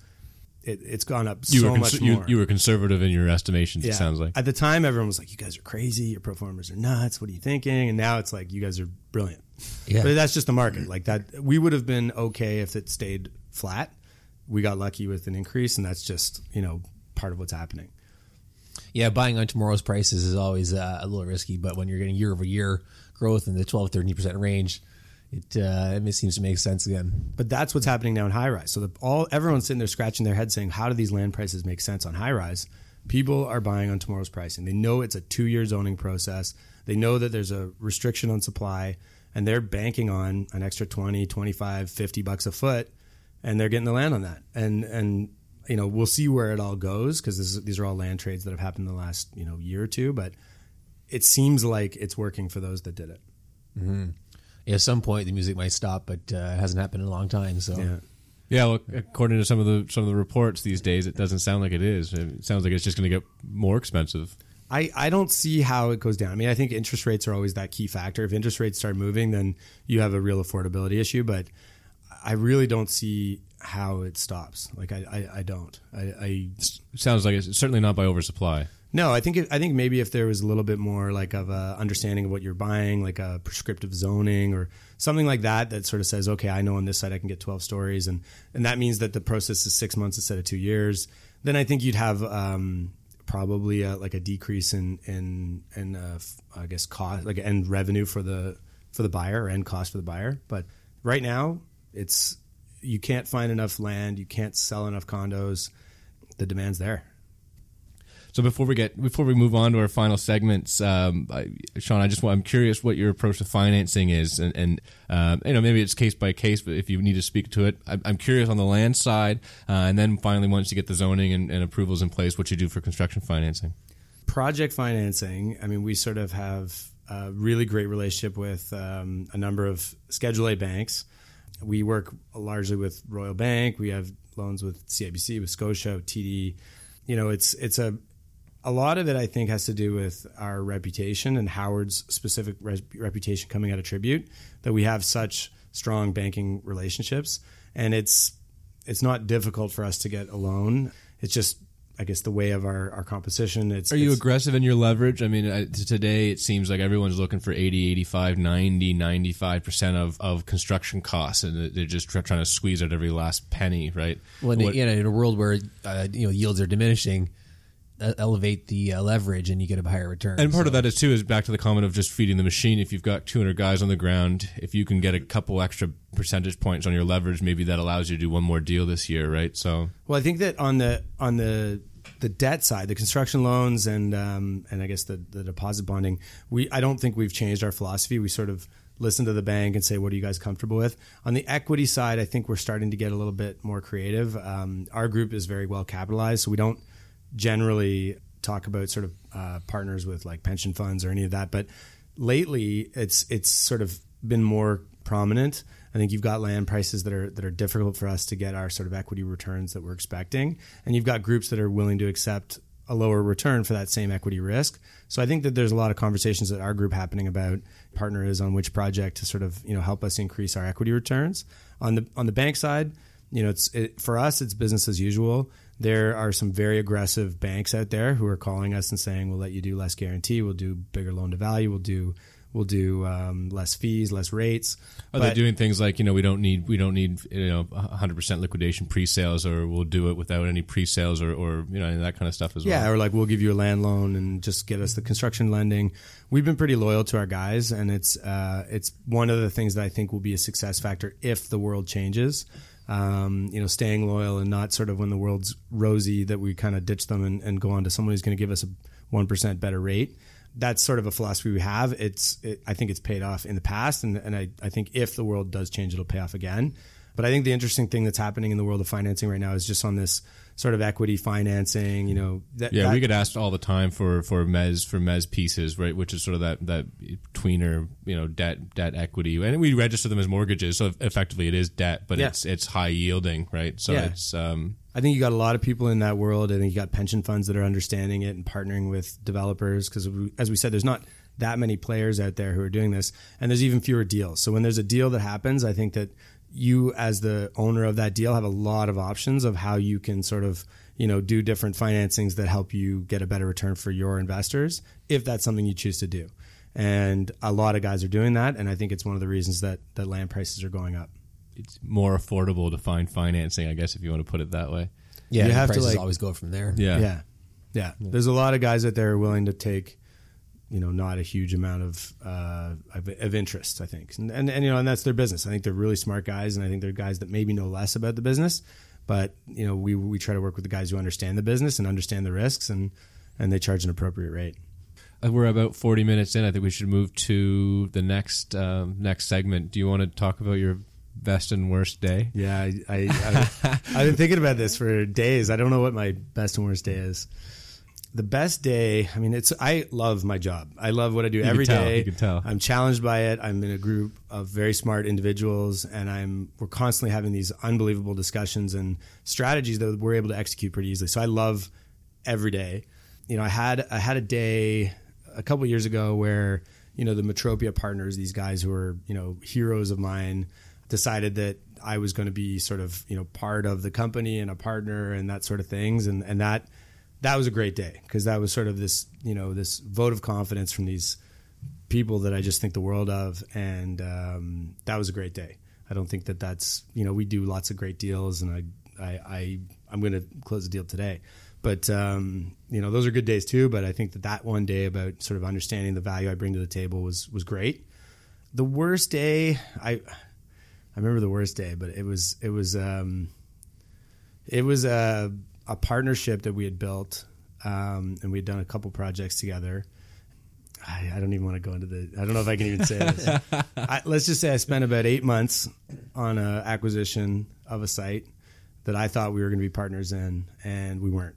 it's gone up so much more. You were conservative in your estimations, It sounds like. At the time, everyone was like, you guys are crazy. Your pro formas are nuts. What are you thinking? And now it's like, you guys are brilliant. Yeah. But that's just the market. Like that, we would have been okay if it stayed flat. We got lucky with an increase, and that's just, part of what's happening. Yeah, buying on tomorrow's prices is always a little risky, but when you're getting year-over-year growth in the 12 to 13% range, It seems to make sense again. But that's what's happening now in high-rise. So everyone's sitting there scratching their head saying, how do these land prices make sense on high-rise? People are buying on tomorrow's pricing. They know it's a 2-year zoning process. They know that there's a restriction on supply, and they're banking on an extra 20, 25, 50 bucks a foot, and they're getting the land on that. And we'll see where it all goes, because these are all land trades that have happened in the last year or two, but it seems like it's working for those that did it. Mm-hmm. At some point, the music might stop, but it hasn't happened in a long time. So, yeah. Well, according to some of the reports these days, it doesn't sound like it is. It sounds like it's just going to get more expensive. I don't see how it goes down. I mean, I think interest rates are always that key factor. If interest rates start moving, then you have a real affordability issue. But I really don't see how it stops. Like I don't. It sounds like it's certainly not by oversupply. No, I think maybe if there was a little bit more like of a understanding of what you're buying, like a prescriptive zoning or something like that sort of says, okay, I know on this side I can get 12 stories, and that means that the process is 6 months instead of 2 years. Then I think you'd have probably a decrease in cost, like end revenue for the buyer or end cost for the buyer. But right now, you can't find enough land, you can't sell enough condos, the demand's there. So before we move on to our final segments, Sean, I'm curious what your approach to financing is, and maybe it's case by case, but if you need to speak to it, I'm curious on the land side, and then finally once you get the zoning and approvals in place, what you do for construction financing. Project financing, I mean, we sort of have a really great relationship with a number of Schedule A banks. We work largely with Royal Bank. We have loans with CIBC, with Scotia, TD. You know, it's a lot of it, I think, has to do with our reputation and Howard's specific reputation coming out of Tribute, that we have such strong banking relationships. And it's not difficult for us to get a loan. It's just, I guess, the way of our composition. Are you aggressive in your leverage? I mean, today it seems like everyone's looking for 80, 85, 90, 95% of construction costs, and they're just trying to squeeze out every last penny, right? Well, in a world where yields are diminishing, elevate the leverage and you get a higher return. And part of that is back to the comment of just feeding the machine. If you've got 200 guys on the ground, if you can get a couple extra percentage points on your leverage, maybe that allows you to do one more deal this year, right? So, well, I think that on the debt side, the construction loans and I guess the deposit bonding, I don't think we've changed our philosophy. We sort of listen to the bank and say, what are you guys comfortable with? On the equity side, I think we're starting to get a little bit more creative. Our group is very well capitalized, so we don't generally talk about sort of partners with like pension funds or any of that. But lately, it's sort of been more prominent. I think you've got land prices that are difficult for us to get our sort of equity returns that we're expecting. And you've got groups that are willing to accept a lower return for that same equity risk. So I think that there's a lot of conversations at our group happening about partner is on which project to sort of, you know, help us increase our equity returns. On the bank side, you know, for us, it's business as usual. There are some very aggressive banks out there who are calling us and saying, we'll let you do less guarantee, we'll do bigger loan to value, we'll do less fees, less rates. Are they doing things like, you know, we don't need 100% liquidation pre-sales, or we'll do it without any pre-sales, or you know, that kind of stuff as well? Yeah, or like, we'll give you a land loan and just get us the construction lending. We've been pretty loyal to our guys, and it's one of the things that I think will be a success factor if the world changes. Staying loyal and not sort of when the world's rosy that we kind of ditch them and go on to someone who's going to give us a 1% better rate. That's sort of a philosophy we have. I think it's paid off in the past, and I think if the world does change, it'll pay off again. But I think the interesting thing that's happening in the world of financing right now is just on this sort of equity financing. You know, we get asked all the time for mezz pieces, right? Which is sort of that tweener, you know, debt equity, and we register them as mortgages, so effectively it is debt, but it's high yielding, right? So it's. I think you got a lot of people in that world. I think you got pension funds that are understanding it and partnering with developers, because, as we said, there's not that many players out there who are doing this, and there's even fewer deals. So when there's a deal that happens, I think that you, as the owner of that deal, have a lot of options of how you can sort of, you know, do different financings that help you get a better return for your investors, if that's something you choose to do. And a lot of guys are doing that, and I think it's one of the reasons that land prices are going up. It's more affordable to find financing, I guess, if you want to put it that way. Yeah, you have to, like, always go from there. Yeah. There's a lot of guys out there willing to take, you know, not a huge amount of interest, I think. And you know, and that's their business. I think they're really smart guys, and I think they're guys that maybe know less about the business, but, you know, we try to work with the guys who understand the business and understand the risks, and they charge an appropriate rate. We're about 40 minutes in. I think we should move to the next segment. Do you want to talk about your best and worst day? Yeah, I've been thinking about this for days. I don't know what my best and worst day is. The best day, I mean, I love my job. I love what I do every day. You can tell. I'm challenged by it. I'm in a group of very smart individuals, and we're constantly having these unbelievable discussions and strategies that we're able to execute pretty easily. So I love every day. You know, I had a day a couple of years ago where, you know, the Metropia partners, these guys who are, you know, heroes of mine, decided that I was going to be sort of, you know, part of the company and a partner and that sort of things. And that was a great day, because that was sort of this, you know, this vote of confidence from these people that I just think the world of. And that was a great day. I don't think that's, you know, we do lots of great deals, and I'm going to close the deal today. But, you know, those are good days too. But I think that one day about sort of understanding the value I bring to the table was great. The worst day, I remember the worst day, but it was a partnership that we had built and we'd done a couple projects together. I don't even want to go into the, I don't know if I can even say this. Let's just say I spent about 8 months on an acquisition of a site that I thought we were going to be partners in, and we weren't.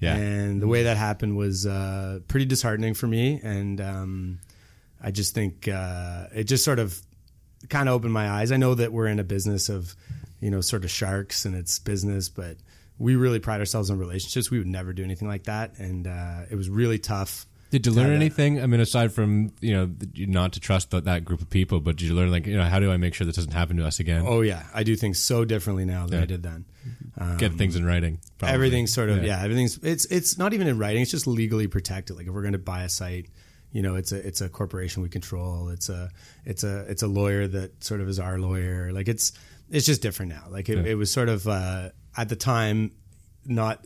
Yeah. And the way that happened was pretty disheartening for me. And I just think it just sort of kind of opened my eyes. I know that we're in a business of, you know, sort of sharks and it's business, but we really pride ourselves on relationships. We would never do anything like that. And it was really tough. Did you learn anything? I mean, aside from, you know, not to trust that group of people, but did you learn, like, you know, how do I make sure this doesn't happen to us again? Oh, yeah. I do things so differently now than I did then. Get things in writing. Probably. Everything's sort of, everything's, it's not even in writing. It's just legally protected. Like if we're going to buy a site, you know, it's a corporation we control. It's a lawyer that sort of is our lawyer. Like it's just different now. Like it was sort of, at the time, not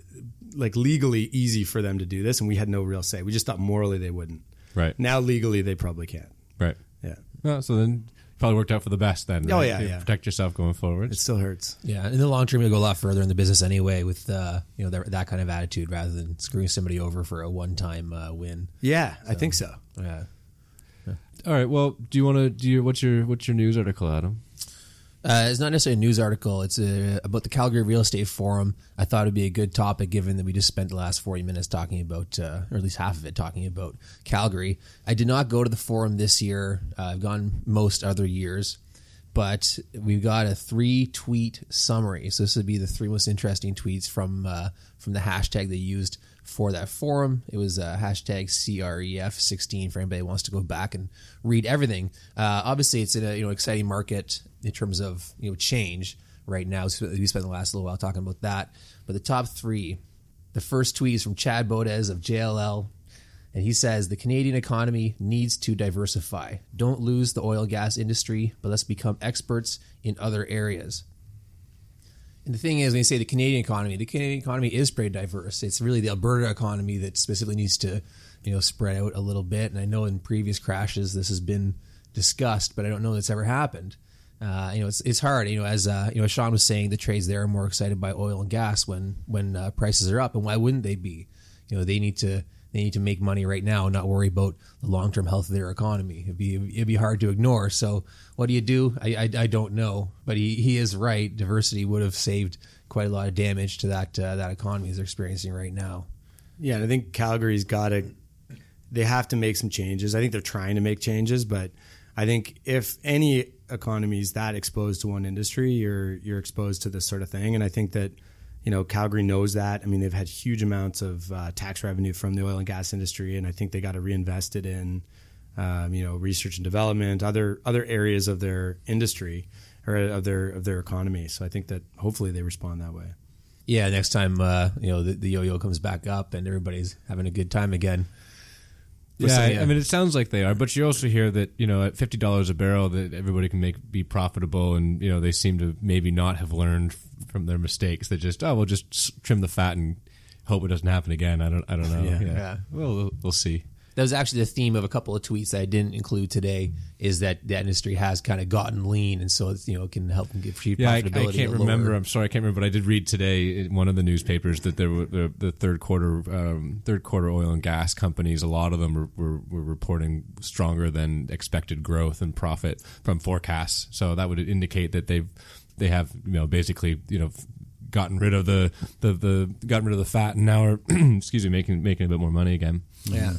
like legally easy for them to do this, and we had no real say. We just thought morally they wouldn't. Right. Now legally they probably can't. Right. Yeah. Well, so then probably worked out for the best then. Right? Oh yeah, protect yourself going forward. It still hurts. Yeah. In the long term, you'll go a lot further in the business anyway with you know that kind of attitude rather than screwing somebody over for a one-time win. Yeah, so, I think so. Yeah. All right. Well, what's your news article, Adam? It's not necessarily a news article. It's about the Calgary Real Estate Forum. I thought it would be a good topic given that we just spent the last 40 minutes talking about, or at least half of it, talking about Calgary. I did not go to the forum this year. I've gone most other years. But we've got a 3-tweet summary. So this would be the 3 most interesting tweets from the hashtag they used for that forum. It was hashtag CREF16 for anybody who wants to go back and read everything. Obviously, it's in a exciting market in terms of change right now. So we spent the last little while talking about that. But the top 3, the first tweet is from Chad Bodez of JLL. And he says, the Canadian economy needs to diversify. Don't lose the oil and gas industry, but let's become experts in other areas. And the thing is, when you say the Canadian economy is pretty diverse. It's really the Alberta economy that specifically needs to, spread out a little bit. And I know in previous crashes this has been discussed, but I don't know that's ever happened. It's hard. As Sean was saying, the trades there are more excited by oil and gas when prices are up. And why wouldn't they be? They need to make money right now and not worry about the long-term health of their economy. It'd be hard to ignore. So what do you do? I don't know. But he is right. Diversity would have saved quite a lot of damage to that economy they're experiencing right now. Yeah, and I think Calgary's they have to make some changes. I think they're trying to make changes, but I think if any economy is that exposed to one industry, you're exposed to this sort of thing. And I think that Calgary knows that. I mean, they've had huge amounts of tax revenue from the oil and gas industry, and I think they got to reinvest it in, research and development, other areas of their industry or of their economy. So I think that hopefully they respond that way. Yeah, next time the yo-yo comes back up and everybody's having a good time again. Yeah, I mean, it sounds like they are, but you also hear that, at $50 a barrel that everybody can be profitable, and, they seem to maybe not have learned from their mistakes. They just, we'll just trim the fat and hope it doesn't happen again. I don't know. Yeah. We'll see. That was actually the theme of a couple of tweets that I didn't include today, is that the industry has kind of gotten lean, and so it's, it can help them give cheap profitability. I can't remember. Lower. I'm sorry, I can't remember, but I did read today in one of the newspapers that there were the third quarter oil and gas companies, a lot of them were reporting stronger than expected growth and profit from forecasts. So that would indicate that they have gotten rid of the fat and now are making a bit more money again. Yeah.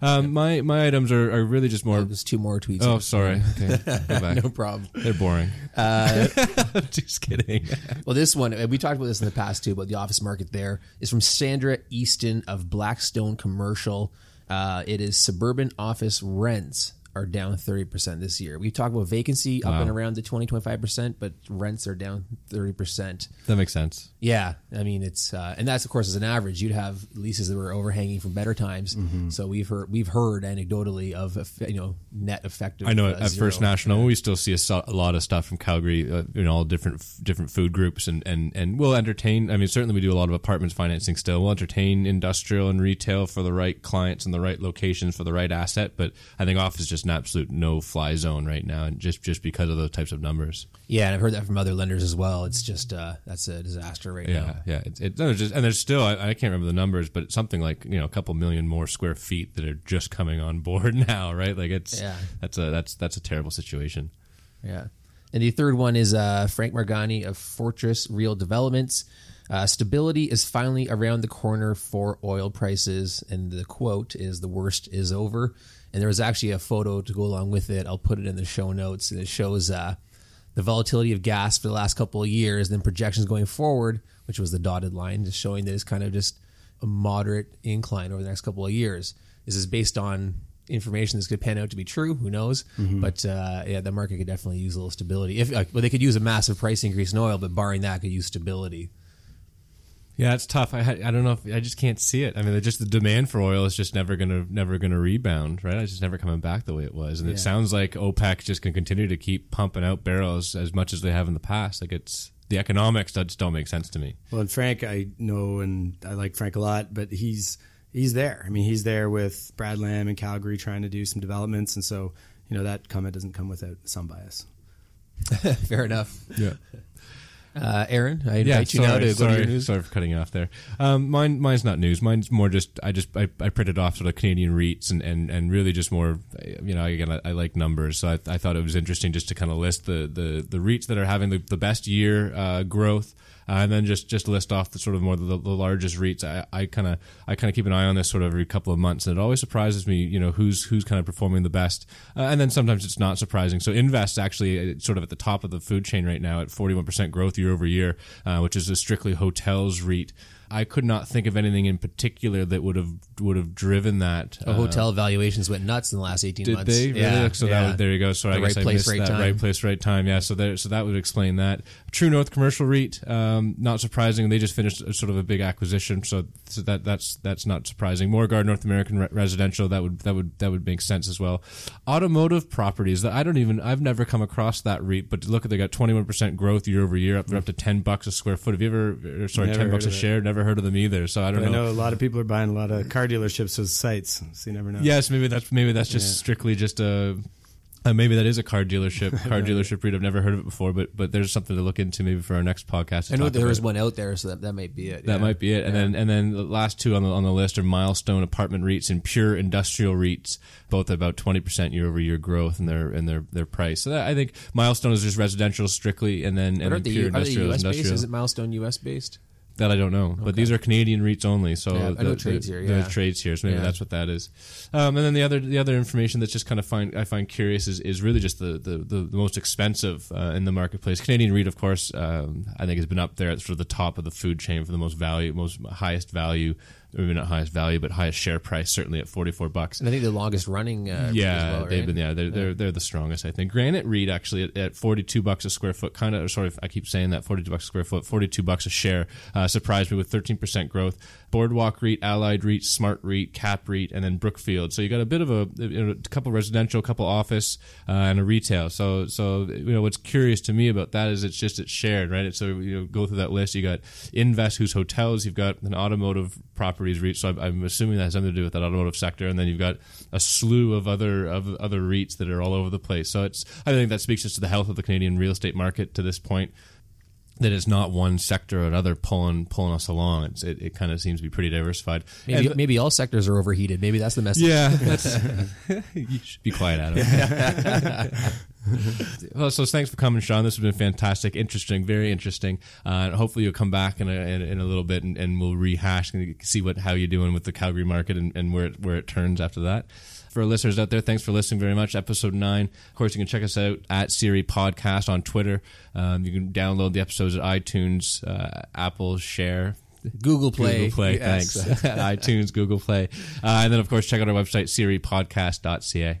My items are really just more. There's 2 more tweets. Oh, sorry. Okay. Go back. No problem. They're boring. Just kidding. Well, this one, we talked about this in the past too, about the office market there, is from Sandra Easton of Blackstone Commercial. It is suburban office rents are down 30% this year. We talked about vacancy up and around the 20-25%, but rents are down 30%. That makes sense. Yeah. I mean, it's and that's, of course, as an average. You'd have leases that were overhanging from better times. Mm-hmm. So we've heard anecdotally of net effective. I know at First National we still see a lot of stuff from Calgary in all different food groups, and we'll entertain. I mean, certainly we do a lot of apartments financing still. We'll entertain industrial and retail for the right clients and the right locations for the right asset, but I think office just an absolute no-fly zone right now, and just because of those types of numbers. Yeah, and I've heard that from other lenders as well. It's just that's a disaster right now. Yeah, and there's still I can't remember the numbers, but it's something like a couple million more square feet that are just coming on board now, right? Like that's a terrible situation. Yeah, and the third one is Frank Margani of Fortress Real Developments. Stability is finally around the corner for oil prices, and the quote is, "The worst is over." And there was actually a photo to go along with it. I'll put it in the show notes, and it shows the volatility of gas for the last couple of years, then projections going forward, which was the dotted line, just showing that it's kind of just a moderate incline over the next couple of years. This is based on information that's going to pan out to be true. Who knows? Mm-hmm. But the market could definitely use a little stability. Well, they could use a massive price increase in oil, but barring that, could use stability. Yeah, it's tough. I don't know if I just can't see it. I mean, just the demand for oil is just never gonna rebound, right? It's just never coming back the way it was, and It sounds like OPEC just can continue to keep pumping out barrels as much as they have in the past. Like the economics just don't make sense to me. Well, and Frank, I know, and I like Frank a lot, but he's there. I mean, he's there with Brad Lamb in Calgary trying to do some developments, and so that comment doesn't come without some bias. Fair enough. Yeah. Aaron, I invite you now to go to your news. Sorry for cutting you off there. Mine's not news. Mine's more just I printed off sort of Canadian REITs and really just more again I like numbers, so I thought it was interesting just to kind of list the REITs that are having the best year growth. And then just list off the sort of more the largest REITs. I kind of keep an eye on this sort of every couple of months, and it always surprises me, who's kind of performing the best. And then sometimes it's not surprising. So Invest actually sort of at the top of the food chain right now at 41% growth year over year, which is a strictly hotels REIT. I could not think of anything in particular that would have driven that. Hotel valuations went nuts in the last 18 months. Did they? Really? Yeah. So there you go. So I guess I missed that. Right place, right time. Yeah. So that would explain that. True North Commercial REIT, not surprising. They just finished sort of a big acquisition, so that's not surprising. Morguard North American Residential, that would make sense as well. Automotive Properties, that I've never come across that REIT, but look, they got 21% growth year over year. They're up to $10 a square foot. Have you ever? Sorry, never $10 a share. Never heard of them either, so I don't know. I know a lot of people are buying a lot of car dealerships with sites, so you never know. Yes, maybe that's just strictly just a. Maybe that is a car dealership. REIT. I've never heard of it before, but there's something to look into maybe for our next podcast. I know there is one out there, so that might be it. That might be it. And then the last two on the list are Milestone Apartment REITs and Pure Industrial REITs, both about 20% year over year growth in their price. So I think Milestone is just residential strictly, and then Pure Industrial is industrial. Is it Milestone US based? That I don't know, but these are Canadian REITs only, so there are trades here, so maybe that's what that is. And then the other information that's just kind of I find curious is really just the most expensive in the marketplace. Canadian REIT, of course, I think has been up there at sort of the top of the food chain for the highest value. Maybe not highest value, but highest share price, certainly at $44. And I think the longest running. They're the strongest, I think. Granite REIT actually at $42 a square foot, kind of. Sorry, I keep saying that $42 a square foot, $42 a share. Surprised me with 13% growth. Boardwalk REIT, Allied REIT, Smart REIT, Cap REIT, and then Brookfield. So you got a bit of a couple residential, couple office, and a retail. So what's curious to me about that is it's shared, right? So go through that list. You got Invest, who's hotels. You've got an automotive properties REIT, so I'm assuming that has something to do with that automotive sector, and then you've got a slew of other REITs that are all over the place. So I think that speaks just to the health of the Canadian real estate market to this point. That it's not one sector or another pulling us along. It kind of seems to be pretty diversified. Maybe all sectors are overheated. Maybe that's the message. Yeah, you should be quiet, Adam. Yeah. Well, so thanks for coming, Sean. This has been fantastic, interesting, very interesting. And hopefully you'll come back in a little bit, and we'll rehash and see how you're doing with the Calgary market and where it turns after that. For our listeners out there, thanks for listening very much. Episode 9. Of course, you can check us out at Siri Podcast on Twitter. You can download the episodes at iTunes, Apple, Share, Google Play. Yes. Thanks. iTunes, Google Play. And then, of course, check out our website, SiriPodcast.ca.